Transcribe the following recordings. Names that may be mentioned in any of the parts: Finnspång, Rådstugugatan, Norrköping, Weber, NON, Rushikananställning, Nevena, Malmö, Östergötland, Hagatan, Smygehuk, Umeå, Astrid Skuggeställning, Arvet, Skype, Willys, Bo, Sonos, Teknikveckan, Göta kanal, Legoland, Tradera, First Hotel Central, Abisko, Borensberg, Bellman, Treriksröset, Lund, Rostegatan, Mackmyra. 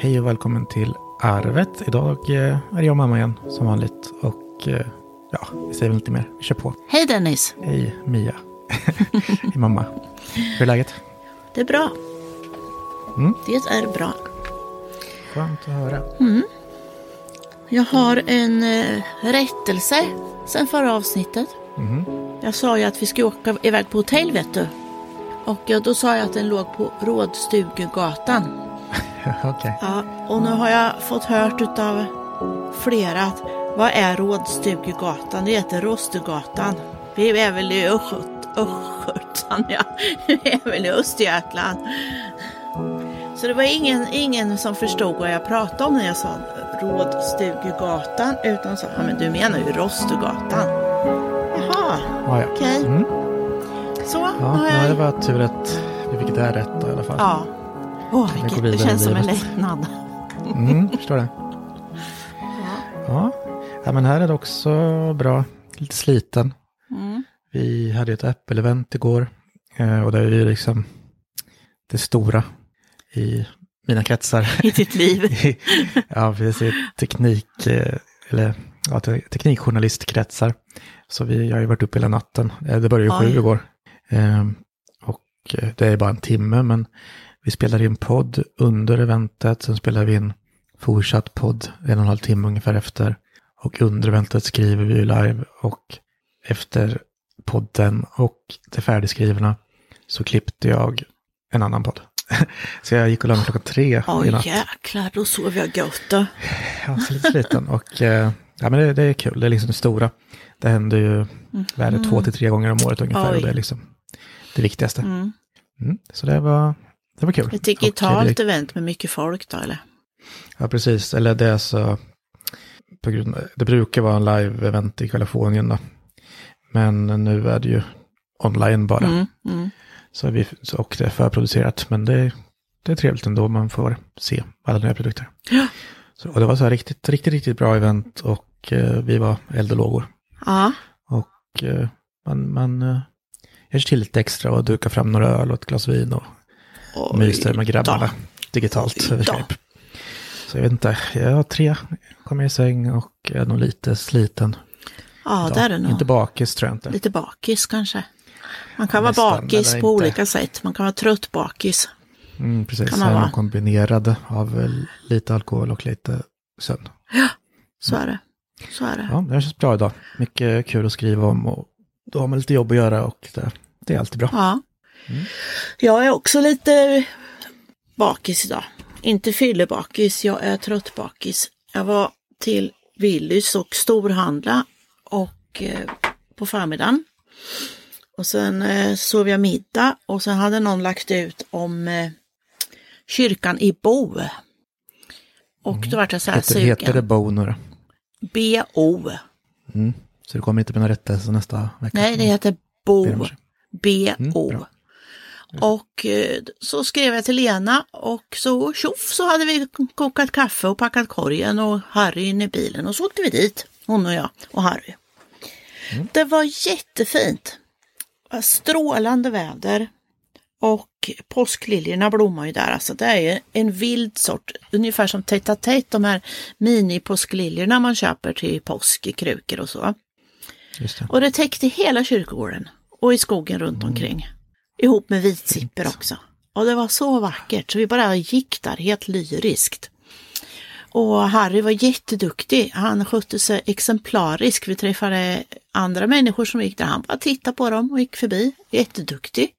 Hej och välkommen till Arvet. Idag är jag och mamma igen som vanligt och ja, vi säger väl inte mer. Vi kör på. Hej Dennis. Hej Mia. Hej mamma. Hur är läget? Det är bra. Mm. Det är bra. Skönt att höra. Mm. Jag har en rättelse sen förra avsnittet. Mm. Jag sa ju att vi skulle åka iväg på hotell, vet du. Och då sa jag att den låg på Rådstugugatan. Okay. Ja, och nu har jag fått hört utav flera att vad är Rådstugugatan? Det heter Rådstugugatan. Vi är väl i Östergötland, ja. Vi är väl i Östergötland. Så det var ingen som förstod vad jag pratade om när jag sa Rådstugugatan, utan sa, ja, men du menar ju Rådstugugatan. Jaha, ja. Okej. Okay. Mm. Så, ja, det var tur att vi fick det här rätt då, i alla fall. Ja. Åh, det känns som en lättnad. Mm, förstår det. Ja. Ja, men här är det också bra. Lite sliten. Mm. Vi hade ett Apple-event igår. Och det är ju liksom det stora i mina kretsar. I ditt liv. Ja, precis. Teknikjournalistkretsar. Så jag har ju varit uppe hela natten. Det började ju 7 igår. Och det är bara en timme, men vi spelade in podd under eventet, sen spelade vi in fortsatt podd 1,5 timme ungefär efter. Och under eventet skriver vi ju live, och efter podden och det färdigskrivna så klippte jag en annan podd. Så jag gick och la mig klockan 3 i natt. Åh jäklar, då sov jag gott då. Ja, så lite sliten. Och ja, men det är kul, det är liksom det stora. Det händer ju värre 2 till 3 gånger om året ungefär. Och det är liksom det viktigaste. Så det var kul. Ett digitalt event med mycket folk då, eller? Ja, precis. Eller det är så, det brukar vara en live-event i Kalifornien då. Men nu är det ju online bara. Så och det är förproducerat. Men det är trevligt ändå. Man får se alla nya produkter. Ja. Så, och det var så här riktigt bra event. Och vi var eld och lågor. Ja. Och man gör sig till lite extra och dukar fram några öl och ett glas vin och myser med grabbarna digitalt över Skype. Så jag vet inte, jag har 3, kom i säng och är nog lite sliten. Ja, det är det nog. Inte bakis tror jag inte. Lite bakis kanske. Man kan vara bakis på olika sätt. Man kan vara trött bakis. Mm, precis, kan man vara kombinerad av lite alkohol och lite sömn. Ja, så är det. Så är det. Ja, det känns bra idag. Mycket kul att skriva om och då har man lite jobb att göra och det är alltid bra. Ja. Mm. Jag är också lite bakis idag. Inte fyllebakis, jag är trött bakis. Jag var till Willys och storhandla och på förmiddagen. Och sen sov jag middag och sen hade någon lagt ut om kyrkan i Bo. Och då var jag så här sugen. Heter det Bo nu då? B-O. Mm. Så det kommer inte bli någon rättelse nästa vecka? Nej, det heter Bo. B-O. Och så skrev jag till Lena och så tjoff så hade vi kokat kaffe och packat korgen och Harry in i bilen och så åkte vi dit, hon och jag och Harry. Mm. Det var jättefint. Strålande väder och påskliljorna blommar ju där, alltså det är ju en vild sort, ungefär som tätt de här mini påskliljorna man köper till påsk i krukor och så. Just det. Och det täckte hela kyrkogården och i skogen runt omkring. Ihop med vitsippor också. Och det var så vackert. Så vi bara gick där helt lyriskt. Och Harry var jätteduktig. Han skötte sig exemplarisk. Vi träffade andra människor som gick där. Han bara tittade på dem och gick förbi. Jätteduktig.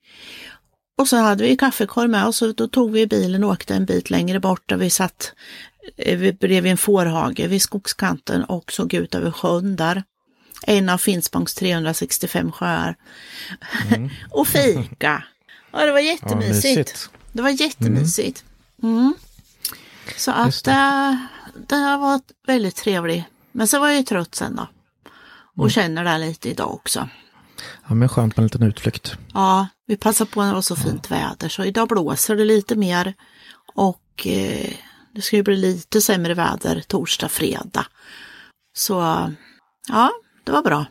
Och så hade vi kaffekorg med oss. Och då tog vi bilen och åkte en bit längre bort. Där vi satt bredvid en fårhage vid skogskanten. Och såg ut över sjön där. En av Finnspångs 365 sjöar. Och fika. Ja, det var jättemysigt. Ja, det var jättemysigt. Mm. Så att det här var väldigt trevligt. Men så var jag ju trött sen då. Och känner det lite idag också. Ja, men skönt med en liten utflykt. Ja, vi passar på när det var så fint väder. Så idag blåser det lite mer. Och det ska ju bli lite sämre väder torsdag, fredag. Så ja. Det var bra.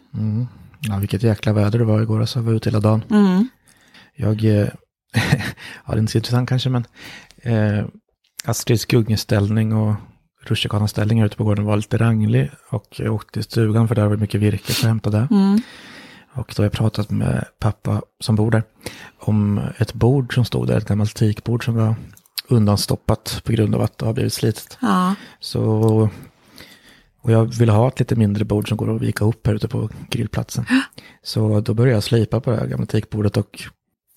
Ja, vilket jäkla väder det var igår, så jag var ute hela dagen. Jag, ja det är inte så intressant kanske, men Astrid Skuggeställning och Rushikananställning ute på gården var lite ranglig, och jag åkte till stugan för där var mycket virke att hämta där. Mm. Och då har jag pratat med pappa som bor där om ett bord som stod där, ett gammalt teakbord som var undanstoppat på grund av att det har blivit slitet. Ja. Så... Och jag ville ha ett lite mindre bord som går att vika upp här ute på grillplatsen. Så då började jag slipa på det här gamla teakbordet, och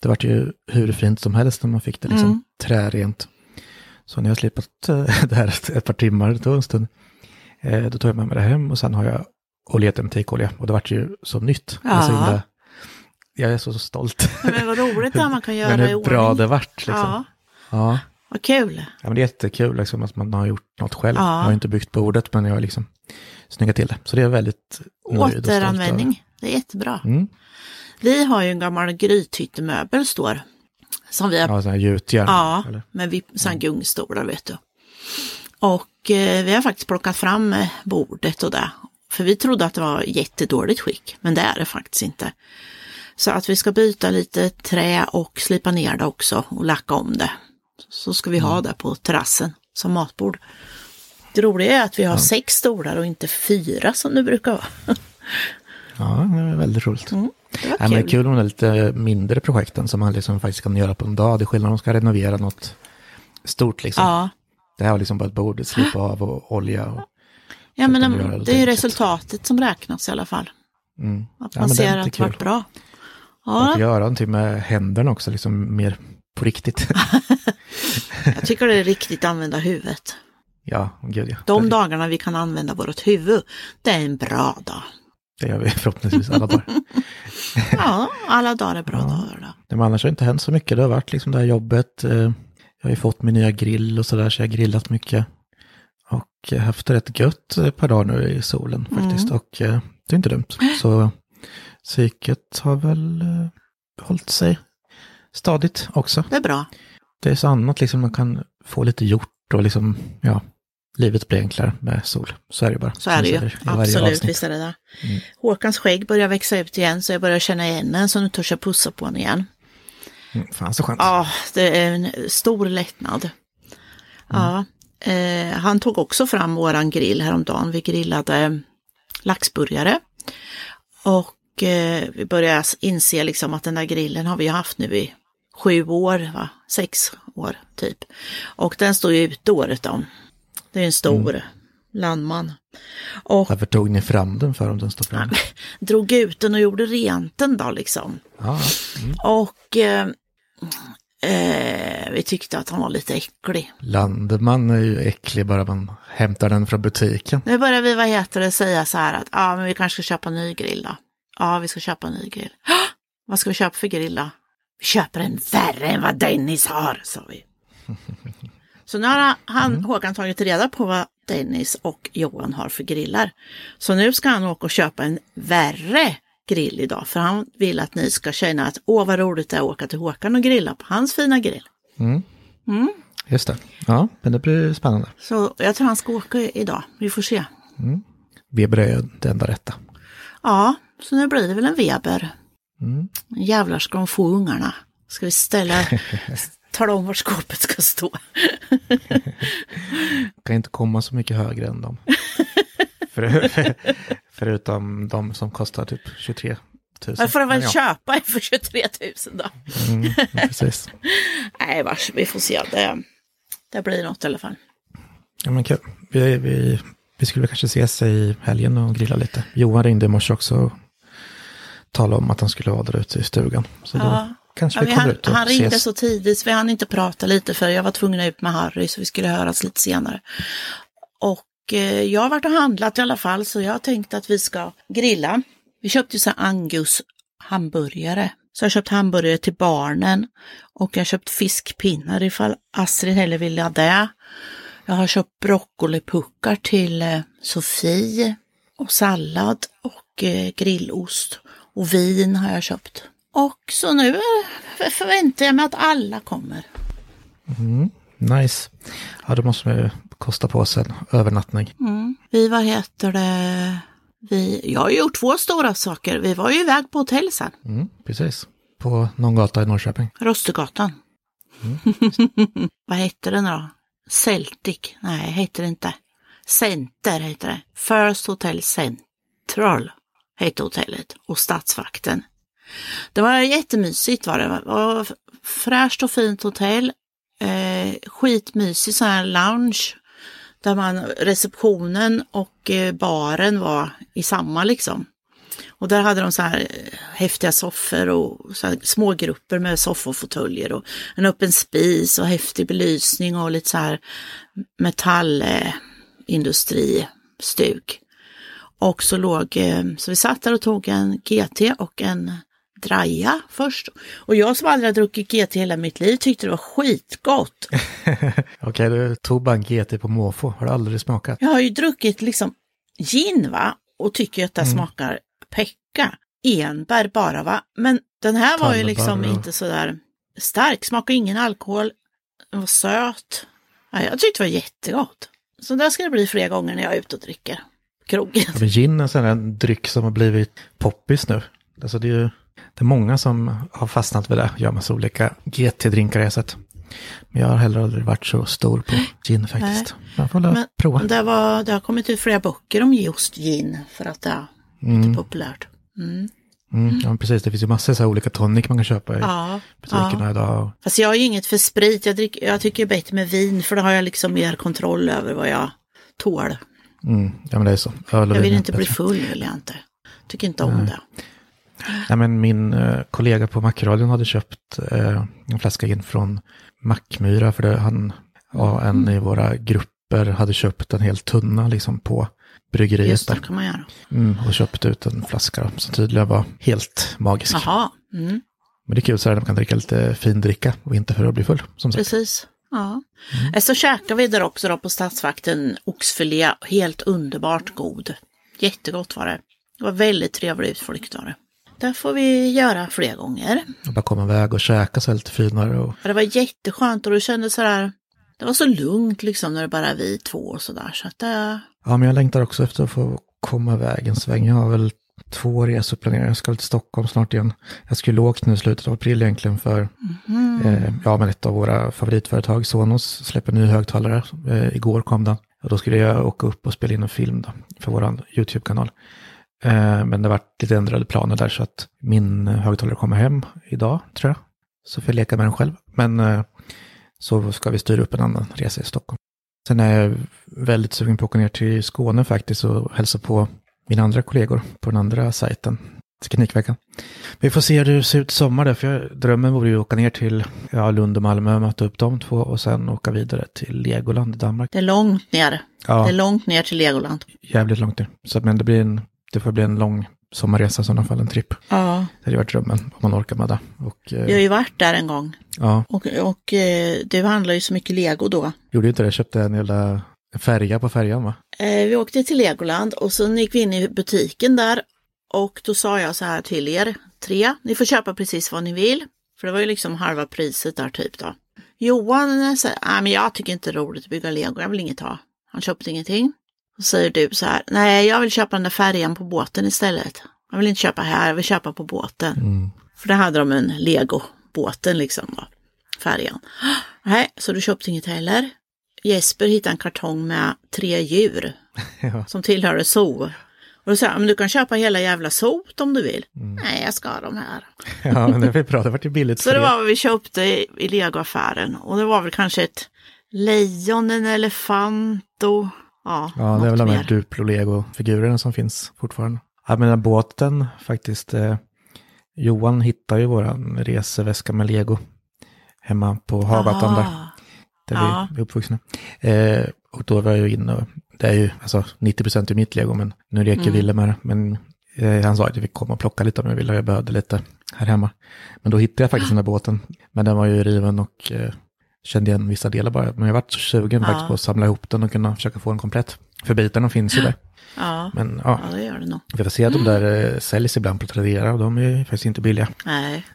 det var ju hur fint som helst när man fick det liksom trärent. Så när jag slipat det här ett par timmar, det tog en stund, då tog jag med mig det hem och sen har jag oljat med teakolja. Och det var ju som nytt. Ja. Jag är så stolt. Men vad roligt att man kan göra det i ordning. Hur bra det vart liksom. Ja. Ja. Vad kul. Ja, men det är jättekul liksom, att man har gjort något själv. Ja. Jag har inte byggt bordet, men jag har liksom snyggat till det. Så det är väldigt nöjd och stolt. Återanvändning, det är jättebra. Mm. Vi har ju en gammal grythyttemöbel står. Som vi har... Ja, sådana här gjutjärn. Ja, eller? Men sådana gungstolar, vet du. Och vi har faktiskt plockat fram bordet och det. För vi trodde att det var jättedåligt skick, men det är det faktiskt inte. Så att vi ska byta lite trä och slipa ner det också och lacka om det. Så ska vi ha det på terrassen som matbord. Det roliga är att vi har 6 stolar och inte 4 som det brukar vara. Ja, det är väldigt roligt. Mm, det var kul. Men det är kul om det är lite mindre projekten som man liksom faktiskt kan göra på en dag. Det är skillnad om man ska renovera något stort liksom. Ja. Det här var liksom bara ett bord, slipa av och olja. Och ja, men det är ju resultatet som räknas i alla fall. Mm. Att man ser att det var bra. Ja. Man kan göra någonting med händerna också, liksom mer... På riktigt. Jag tycker det är riktigt att använda huvudet. Ja, gud ja. De dagarna vi kan använda vårt huvud, det är en bra dag. Det gör vi förhoppningsvis alla dagar. Ja, alla dagar är bra dagar då. Men annars har det inte hänt så mycket. Det har varit liksom det här jobbet. Jag har ju fått min nya grill och sådär, så jag har grillat mycket. Och haft rätt gött ett par dagar nu i solen faktiskt. Och det är inte dumt. Så psyket har väl hållit sig stadigt också. Det är bra. Det är så annat liksom, man kan få lite gjort och liksom, ja, livet blir enklare med sol. Så är det ju bara. Så är det ju, absolut, visst är det där. Mm. Håkans skägg börjar växa ut igen, så jag börjar känna igen den, så nu törs jag pussa på den igen. Mm, fan så skönt. Ja, det är en stor lättnad. Ja, han tog också fram våran grill häromdagen. Vi grillade laxburgare och vi börjar inse liksom att den där grillen har vi haft nu i 7 år, 6 år typ. Och den står ju ute året om. Det är en stor landman. Och varför tog ni fram den för om den står fram? Drog ut den och gjorde rent den då liksom. Ah, Och vi tyckte att han var lite äcklig. Landman är ju äcklig bara man hämtar den från butiken. Nu börjar vi, vad heter det, säga så här att men vi kanske ska köpa en ny grill då. Ja, vi ska köpa en ny grill. Vad ska vi köpa för grill då? Vi köper en värre än vad Dennis har, sa vi. Så nu har Håkan tagit reda på vad Dennis och Johan har för grillar. Så nu ska han åka och köpa en värre grill idag. För han vill att ni ska känna att vad roligt det är att åka till Håkan och grilla på hans fina grill. Mm. Mm. Just det. Ja, men det blir spännande. Så jag tror han ska åka idag. Vi får se. Mm. Weber är det enda rätta. Ja, så nu blir det väl en Weber. Mm. Jävlar ska de få ungarna. Ska vi tala om var skåpet ska stå. Kan inte komma så mycket högre än dem. Förutom de som kostar typ 23 000. Varför får de väl köpa för 23 000 då? Precis. Nej, vars, vi får se. Det blir något i alla fall. Ja, men kul. Vi skulle kanske ses i helgen och grilla lite. Johan ringde i morse också och talade om att han skulle vara där ute i stugan. Så då kanske vi kommer ut och han ses. Han ringde så tidigt så vi hann inte prata lite, för jag var tvungen att ut med Harry så vi skulle höras lite senare. Och jag har varit och handlat i alla fall, så jag tänkte att vi ska grilla. Vi köpte ju så här Angus hamburgare. Så jag köpt hamburgare till barnen och jag köpt fiskpinnar ifall Astrid heller vill ha det. Jag har köpt broccolipuckar till Sofie och sallad och grillost och vin har jag köpt. Och så nu förväntar jag mig att alla kommer. Mm, nice. Ja, det måste ju kosta på sig en övernattning. Mm. Jag har gjort 2 stora saker. Vi var ju iväg på hotell sen. Mm, precis. På någon gata i Norrköping. Rostegatan. Mm. Vad heter den då? Celtic, nej heter det inte. Center heter det. First Hotel Central heter hotellet och stadsvakten. Det var jättemysigt var det. Det var fräscht och fint hotell. Skitmysig sån här lounge där receptionen och baren var i samma liksom. Och där hade de så här häftiga soffor och så här små grupper med soffor och fåtöljer och en öppen spis och häftig belysning och lite så här metallindustristuk. Och så så vi satt där och tog en GT och en draja först. Och jag som aldrig har druckit GT hela mitt liv tyckte det var skitgott. Okej, du tog bara en GT på måfå. Har du aldrig smakat? Jag har ju druckit liksom gin va? Och tycker att det smakar pecka. Enbär bara va? Men den här var ju liksom inte så där stark. Smakade ingen alkohol. Den var söt. Ja, jag tyckte det var jättegott. Så där ska det bli flera gånger när jag är ute och dricker krogen. Ja, men gin är en sån här dryck som har blivit poppis nu. Alltså det är ju det är många som har fastnat vid det. Gör massa olika GT-drinkar i sätt. Men jag har heller aldrig varit så stor på gin faktiskt. Man får prova. Det har kommit ut flera böcker om just gin för att det är lite populärt. Ja, precis. Det finns ju massor så här olika tonic man kan köpa i butikerna idag. Fast jag är ju inget för sprit. Jag tycker bättre med vin för då har jag liksom mer kontroll över vad jag tål. Ja, men det är så. Jag vill inte bli full, vill jag inte. Tycker inte om det. Ja, men min kollega på Mackradion hade köpt en flaska gin från Mackmyra för en i våra grupper hade köpt en hel tunna liksom på bryggeriet. Just det, kan man göra. Och köpt ut en flaska som tydligen var helt magisk. Aha. Men det är kul så här att man kan dricka lite fin dricka och inte för att bli full, som sagt. Precis. Ja. Så käkar vi där också då på stadsvakten oxfilé, helt underbart god. Jättegott var det. Det var väldigt trevligt utflykt var det. Där får vi göra flera gånger. Och bara komma iväg och käka så lite finare. Det var jätteskönt och du kände sådär, det var så lugnt liksom när det bara är vi två och sådär. Så att det... Ja, men jag längtar också efter att få komma iväg en sväng. Jag har väl 2 resor planerat. Jag ska till Stockholm snart igen. Jag skulle åka nu i slutet av april egentligen för men ett av våra favoritföretag, Sonos, släpper ny högtalare. Igår kom den. Och då skulle jag åka upp och spela in en film då, för vår YouTube-kanal. Men det har varit lite ändrade planer där så att min högtalare kommer hem idag tror jag. Så får jag leka med den själv. Men så ska vi styra upp en annan resa i Stockholm. Sen är jag väldigt sugen på att åka ner till Skåne faktiskt och hälsa på mina andra kollegor på den andra sajten. Teknikveckan. Vi får se hur det ser ut sommar där, för drömmen vore ju att åka ner till Lund och Malmö och möta upp dem 2 och sen åka vidare till Legoland i Danmark. Det är långt ner. Ja. Det är långt ner till Legoland. Jävligt långt ner. Så, men det får bli en lång sommarresa i sådana fall, en tripp. Ja. Det hade varit drömmen om man orkar med det. Jag har ju varit där en gång. Ja. Och du handlade ju så mycket Lego då. Gjorde inte det, jag köpte en jävla färja på färjan va? Vi åkte till Legoland och så gick vi in i butiken där och då sa jag så här till er 3, ni får köpa precis vad ni vill. För det var ju liksom halva priset där typ då. Johan säger, nej men jag tycker inte det är roligt att bygga Lego, jag vill inget ha. Han köpte ingenting. Och säger du så här, nej jag vill köpa den där färjan på båten istället. Jag vill inte köpa här, jag vill köpa på båten. För där hade de en Lego-båten liksom då, färjan. Nej, så du köpte inget heller. Jesper hittade en kartong med 3 djur som tillhör zoo. Och då sa jag, men du kan köpa hela jävla sot om du vill. Nej, jag ska ha de här. Ja, men när vi pratade var det billigt. Så det var vad vi köpte i Lego-affären. Och det var väl kanske ett lejon, en elefant och... Ja, det är väl de här Duplo-Lego-figurerna som finns fortfarande. Ja, men den här båten faktiskt. Johan hittar ju våran reseväska med Lego hemma på Hagatan där vi är uppvuxna. Och då var jag ju inne och det är ju alltså 90% i mitt Lego, men nu leker Wille med det. Men han sa att jag fick komma och plocka lite om jag ville och jag behövde lite här hemma. Men då hittade jag faktiskt den här båten, men den var ju riven och... kände igen vissa delar bara. Men jag var så sugen faktiskt på att samla ihop den och kunna försöka få den komplett. För bitarna finns ju där. Ja, men, ja det gör det nog. Vi får se att de där säljs ibland på Tradera och de är faktiskt inte billiga. Nej.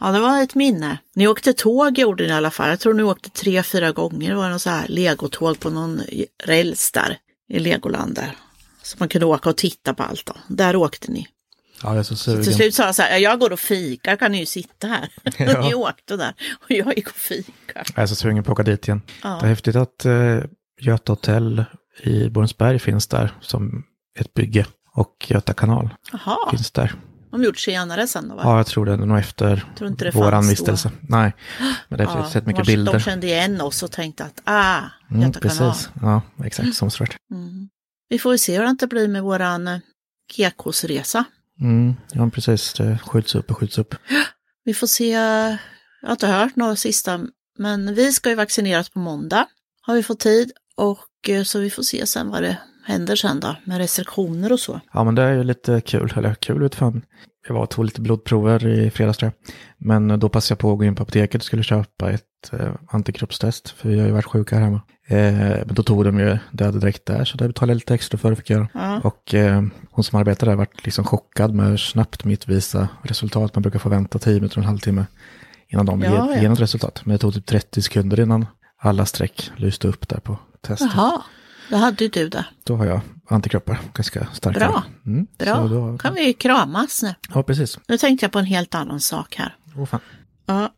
Ja, det var ett minne. Ni åkte tåg gjorde ni i alla fall. Jag tror ni åkte 3-4 gånger. Det var någon så här legotåg på någon räls där i Legoland där. Så man kunde åka och titta på allt då. Där åkte ni. Ja, jag är så sugen. Till slut sa han så här, jag går och fikar, kan ni ju sitta här. Ja. Ni åkte där och jag gick och fikar. Jag är så sugen på att åka dit igen. Ja. Det är häftigt att Göta hotell i Borensberg finns där som ett bygge. Och Göta kanal finns där. De gjort senare sen då, va? Ja, jag tror det. Nog efter våran vistelse. Nej, men det har sett mycket bilder. De kände igen oss och tänkte att, Göta kanal. Precis, ja, exakt som svårt. Mm. Vi får ju se hur det inte blir med våran Kekosresa. Mm, ja, precis. Det skjuts upp. Vi får se. Jag har inte hört några sista, men vi ska ju vaccineras på måndag. Har vi fått tid, och så vi får se sen vad det händer sen då, med restriktioner och så. Ja, men det är ju lite kul, utifrån. Jag var och tog lite blodprover i fredags, men då passade jag på att gå in på apoteket och skulle köpa ett antikroppstest, för vi har ju varit sjuka här hemma. Men då tog de ju död direkt där, så det betalade jag lite extra för att fick göra. Ja. Och hon som arbetar där vart liksom chockad med hur snabbt mitt visa resultat. Man brukar få vänta 10 minuter och en halvtimme innan de ger något resultat. Men det tog typ 30 sekunder innan alla streck lyste upp där på testet. Jaha. Då hade ju du det. Då har jag antikroppar, ganska starka. Bra. Så då kan vi ju kramas nu. Ja, precis. Nu tänkte jag på en helt annan sak här. Åh fan. Ja,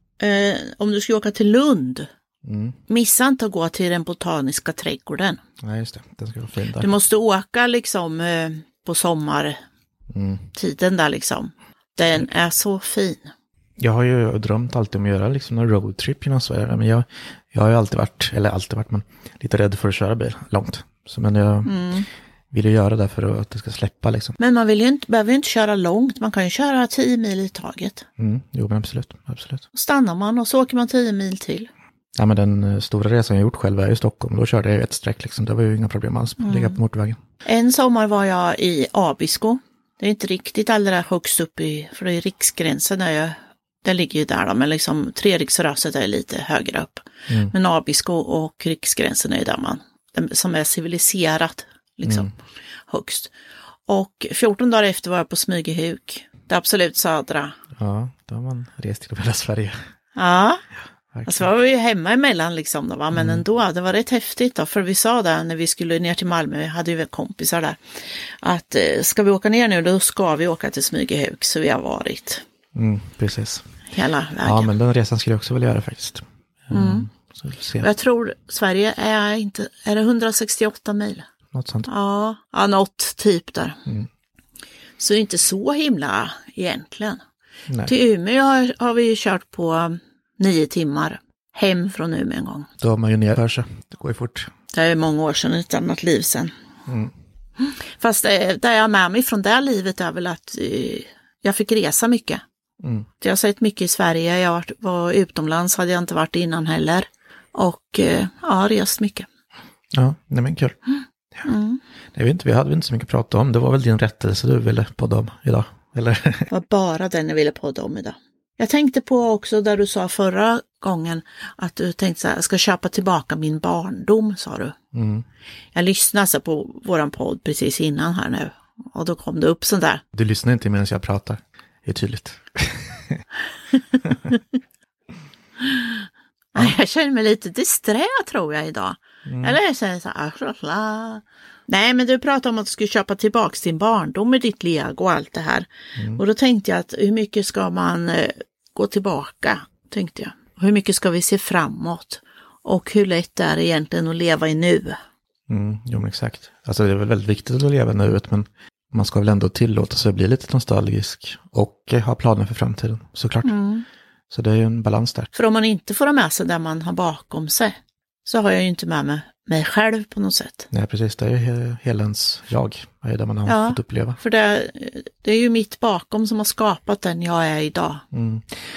om du ska åka till Lund, missa inte att gå till den botaniska trädgården. Nej, just det. Den ska vara fin där. Du måste åka liksom på sommartiden där liksom. Den är så fin. Jag har ju drömt alltid om att göra liksom en roadtrip genom Sverige, men jag har ju alltid varit men lite rädd för att köra bil långt. Så, men jag vill ju göra det för att det ska släppa liksom. Men man vill ju inte, behöver ju inte köra långt, man kan ju köra 10 mil i taget. Mm, jo, men absolut. Och stannar man och så åker man 10 mil till. Ja, men den stora resan jag gjort själv är i Stockholm, då körde jag ju ett streck liksom, det var ju inga problem alls att ligga på motorvägen. En sommar var jag i Abisko, det är inte riktigt allra högst upp i, för det är riksgränsen är ju. Den ligger ju där då, men liksom Treriksröset är lite högre upp. Mm. Men Abisko och riksgränsen är ju där man, som är civiliserat liksom högst. Och 14 dagar efter var jag på Smygehuk, det absolut södra. Ja, då har man rest till hela Sverige. Ja, alltså var vi ju hemma emellan liksom då, va? Men ändå, det var rätt häftigt då, för vi sa där när vi skulle ner till Malmö, vi hade ju kompisar där, att ska vi åka ner nu, då ska vi åka till Smygehuk, så vi har varit. Mm, precis. Hela vägen. Ja, men den resan skulle jag också vilja göra faktiskt. Så vi får se. Jag tror Sverige är det 168 mil? Något sånt. Ja, något typ där. Så inte så himla egentligen. Nej. Till Umeå har vi ju kört på 9 timmar hem från Umeå en gång. Då har man ju ner för sig. Det går ju fort. Det är många år sedan, ett annat liv sedan. Mm. Fast det jag har med mig från det livet är väl att jag fick resa mycket. Jag har sett mycket i Sverige. Jag var utomlands, hade jag inte varit innan heller. Och har rest mycket. Ja, nej men kul. Ja. Nej, vi hade inte så mycket att prata om. Det var väl din rättelse du ville podda om idag? Eller? Det var bara den jag ville podda om idag. Jag tänkte på också där du sa förra gången att du tänkte så här, jag ska köpa tillbaka min barndom, sa du. Jag lyssnade så på våran podd precis innan här nu. Och då kom det upp sånt där. Du lyssnar inte medan jag pratar. Det är tydligt. Ja. Jag känner mig lite disträ, tror jag, idag. Eller jag säger så här. Nej, men du pratade om att du skulle köpa tillbaka din barndom med ditt lego och allt det här. Och då tänkte jag att hur mycket ska man gå tillbaka, tänkte jag. Hur mycket ska vi se framåt? Och hur lätt är det egentligen att leva i nu? Jo, men exakt. Alltså det är väl väldigt viktigt att leva nu, men man ska väl ändå tillåta sig att bli lite nostalgisk och ha planer för framtiden, såklart. Så det är ju en balans där. För om man inte får ha med sig där man har bakom sig, så har jag ju inte med mig själv på något sätt. Nej, precis. Det är ju hela ens jag, är det man har fått uppleva. För det är ju mitt bakom som har skapat den jag är idag.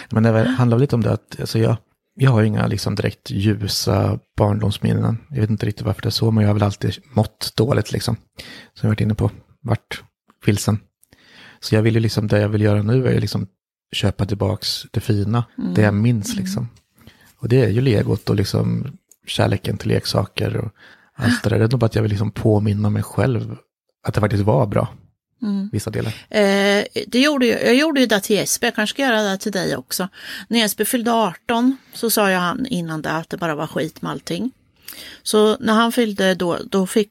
Men det handlar lite om det att alltså jag har ju inga liksom direkt ljusa barndomsminnen. Jag vet inte riktigt varför det är så, men jag har väl alltid mått dåligt liksom. Som jag varit inne på, vart vilsen. Så jag vill ju liksom, det jag vill göra nu är liksom köpa tillbaks det fina, det jag minns liksom. Och det är ju legot och liksom kärleken till leksaker och allt det där. Det är nog bara att jag vill liksom påminna mig själv att det faktiskt var bra. Vissa delar. Jag gjorde ju det till Jesper, jag kanske ska göra det till dig också. När Jesper fyllde 18 så sa jag han innan det att det bara var skit med allting. Så när han fyllde då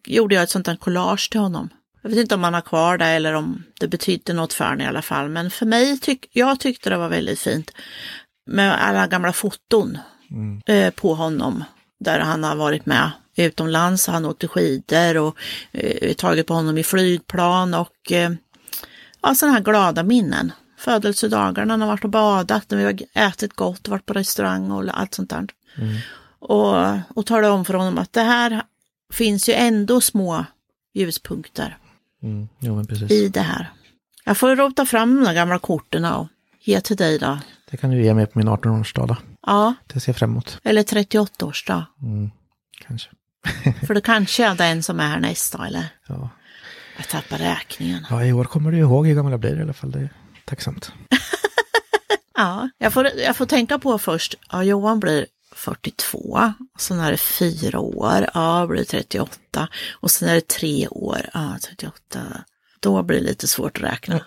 gjorde jag ett sånt där collage till honom. Jag vet inte om man har kvar det eller om det betyder något för en i alla fall. Men för mig, jag tyckte det var väldigt fint. Med alla gamla foton på honom. Där han har varit med utomlands. Han åkte skidor och tagit på honom i flygplan. Och sådana här glada minnen. Födelsedagarna, han har varit och badat. När vi har ätit gott, varit på restaurang och allt sånt där. Mm. Och tala om för honom att det här finns ju ändå små ljuspunkter jo, men precis. I det här. Jag får rota fram de gamla korten och ge till dig då. Det kan du ge mig på min 18-årsdag då. Ja. Det ser jag fram emot. Eller 38-årsdag. Kanske. För då kanske jag är den som är här nästa, eller? Ja. Jag tappar räkningen. Ja, i år kommer du ihåg hur gamla blir i alla fall. Det är tacksamt. Ja, jag får tänka på först. Ja, Johan blir 42, och sen är det 4 år, ja, blir det 38, och sen är det 3 år, ja, 38. Då blir det lite svårt att räkna. Ja,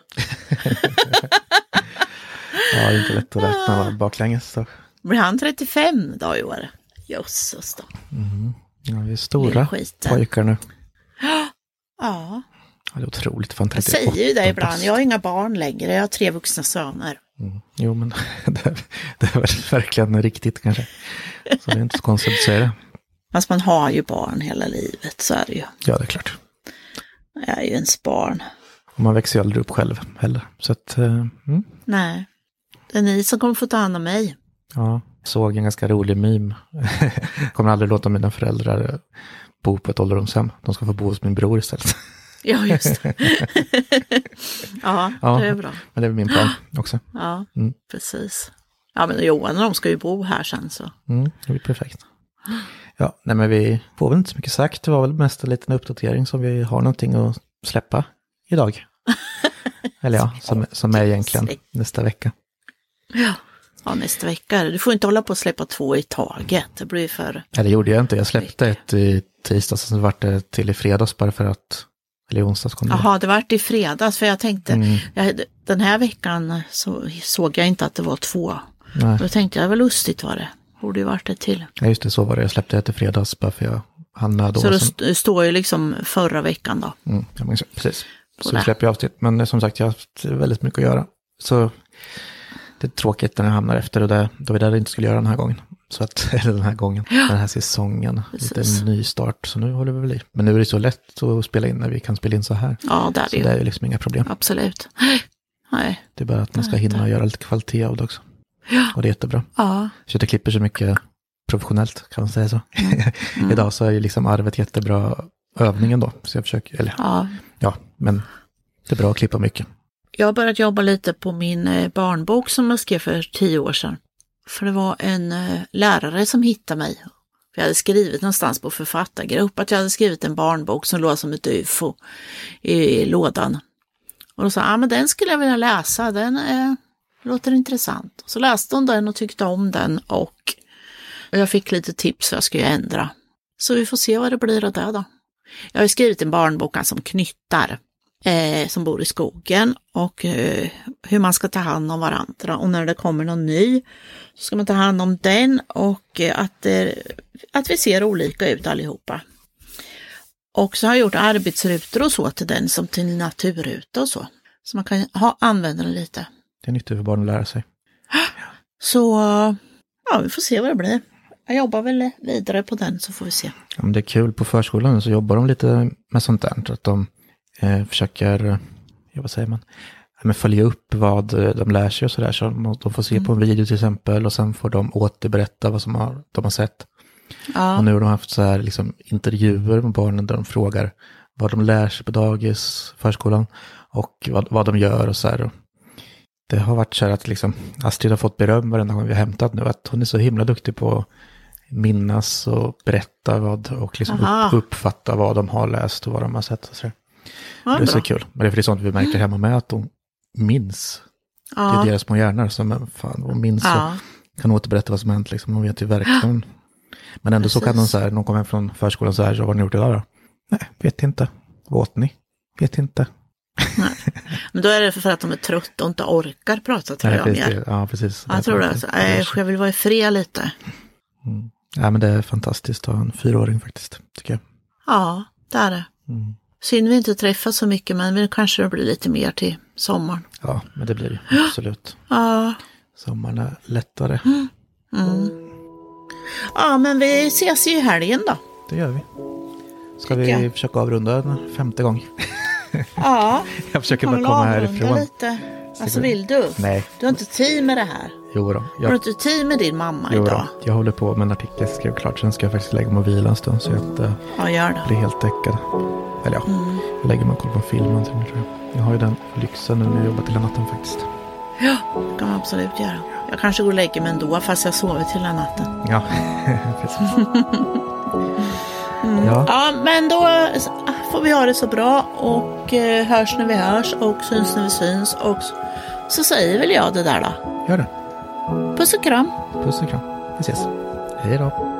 det är inte lätt att räkna baklänges då. Blir han 35 då i år? Jösses då. Ja, vi är stora pojkar nu. Ja. Ja, det är otroligt fantastiskt. Jag säger ju det ibland, jag har inga barn längre, jag har 3 vuxna söner. Jo, men det är väl verkligen riktigt kanske. Så det är inte så konstigt att säga det. Fast man har ju barn hela livet, så är det ju. Ja, det är klart. Jag är ju ens barn. Och man växer ju aldrig upp själv heller. Så att, Nej, det är ni som kommer få ta hand om mig. Ja, såg en ganska rolig meme. Kommer aldrig låta mina föräldrar bo på ett ålderdomshem. De ska få bo hos min bror istället. Ja, just det. Ja, det är bra. Men det är min plan också. Ja, precis. Ja, men Johan och de ska ju bo här sen så. Det blir perfekt. Ja, nej men vi får väl inte så mycket sagt. Det var väl mest en liten uppdatering som vi har någonting att släppa idag. Eller ja, som är egentligen nästa vecka. Ja, nästa vecka. Du får inte hålla på att släppa 2 i taget. Det blir för... Nej, det gjorde jag inte. Jag släppte ett i tisdags och sen vart det till i fredags bara för att... Eller onsdags kom det. Jaha, det var i fredags för jag tänkte, den här veckan så såg jag inte att det var 2. Nej. Då tänkte jag, väl lustigt var det. Borde ju varit det till. Ja just det, så var det. Jag släppte det till fredags bara för jag hann med då. Så det står ju liksom förra veckan då. Ja, men precis. Så det släpper jag avsnitt. Men som sagt, jag har haft väldigt mycket att göra. Så det är tråkigt när jag hamnar efter och då var det jag inte skulle göra den här gången. Så att, eller den här gången, den här säsongen, precis. Lite ny start, så nu håller vi väl i. Men nu är det så lätt att spela in när vi kan spela in så här. Ja, det är så det. Så det är ju liksom inga problem. Absolut. Nej. Det är bara att man ska hinna och göra lite kvalitet av det också. Ja. Och det är jättebra. Ja. Så jag klipper så mycket professionellt, kan man säga så. Idag så är ju liksom Arvet jättebra övningen då, så jag försöker, eller ja, men det är bra att klippa mycket. Jag har börjat jobba lite på min barnbok som jag skrev för 10 år sedan. För det var en lärare som hittade mig. Jag hade skrivit någonstans på författargrupp att jag hade skrivit en barnbok som låg som ett UFO i lådan. Och då sa han, men den skulle jag vilja läsa, den låter intressant. Så läste hon den och tyckte om den och jag fick lite tips vad jag skulle ändra. Så vi får se vad det blir av det då. Jag har skrivit en barnbok som knyttar. Som bor i skogen och hur man ska ta hand om varandra och när det kommer någon ny så ska man ta hand om den och att vi ser olika ut allihopa. Och så har jag gjort arbetsrutor och så till den som till naturruta och så. Så man kan använda den lite. Det är nyttigt för barn att lära sig. Så ja, vi får se vad det blir. Jag jobbar väl vidare på den så får vi se. Ja, men det är kul på förskolan så jobbar de lite med sånt där att de försöker, vad säger man, följa upp vad de lär sig och sådär. Så de får se på en video till exempel och sen får de återberätta vad som de har sett. Ja. Och nu har de haft så här liksom, intervjuer med barnen där de frågar vad de lär sig på dagis, förskolan och vad de gör och så här. Det har varit så här att liksom, Astrid har fått beröm varenda gång vi har hämtat nu att hon är så himla duktig på att minnas och berätta vad och liksom uppfatta vad de har läst och vad de har sett och så där. Ja, det är så kul. Men det är sånt vi märker hemma med att de minns. Ja. Det är deras små hjärnor som fan, minns och kan återberätta vad som hänt. Liksom. De vet ju verkligen. Men ändå precis. Så kan de så här, när de kommer hem från förskolan så här, så vad har ni gjort idag då? Nej, vet inte. Vad åt ni? Vet inte. Nej. Men då är det för att de är trötta och inte orkar prata till dem mer. Ja, precis. Jag tror det. Jag vill vara i fred lite. Ja, men det är fantastiskt att ha en 4-åring faktiskt, tycker jag. Ja, det är det. Synd vi inte träffas så mycket, men vi kanske det blir lite mer till sommaren. Ja, men det blir det. Absolut. Ja. Sommaren är lättare. Mm. Mm. Ja, men vi ses ju i helgen då. Det gör vi. Ska vi försöka avrunda en femte gång? Ja. Jag försöker bara komma härifrån. Lite. Alltså vill du? Nej. Du har inte tid med det här. Jo då. Jag... Har du inte tid med din mamma idag? Jag håller på med en artikel, skrev klart. Sen ska jag faktiskt lägga mig och vila en stund så jag inte blir helt däckad. Eller ja, jag lägger mig och kollar på filmen tror jag. Jag har ju den lyxen nu när jag jobbar till natten faktiskt. Ja, det kan man absolut göra. Jag kanske går och lägger mig ändå fast jag sover till den natten. Ja, precis. Mm. Ja. Ja, men då får vi ha det så bra och hörs när vi hörs och syns när vi syns och så säger väl jag det där då. Gör det. Puss och kram. Puss och kram. Vi ses. Hej då.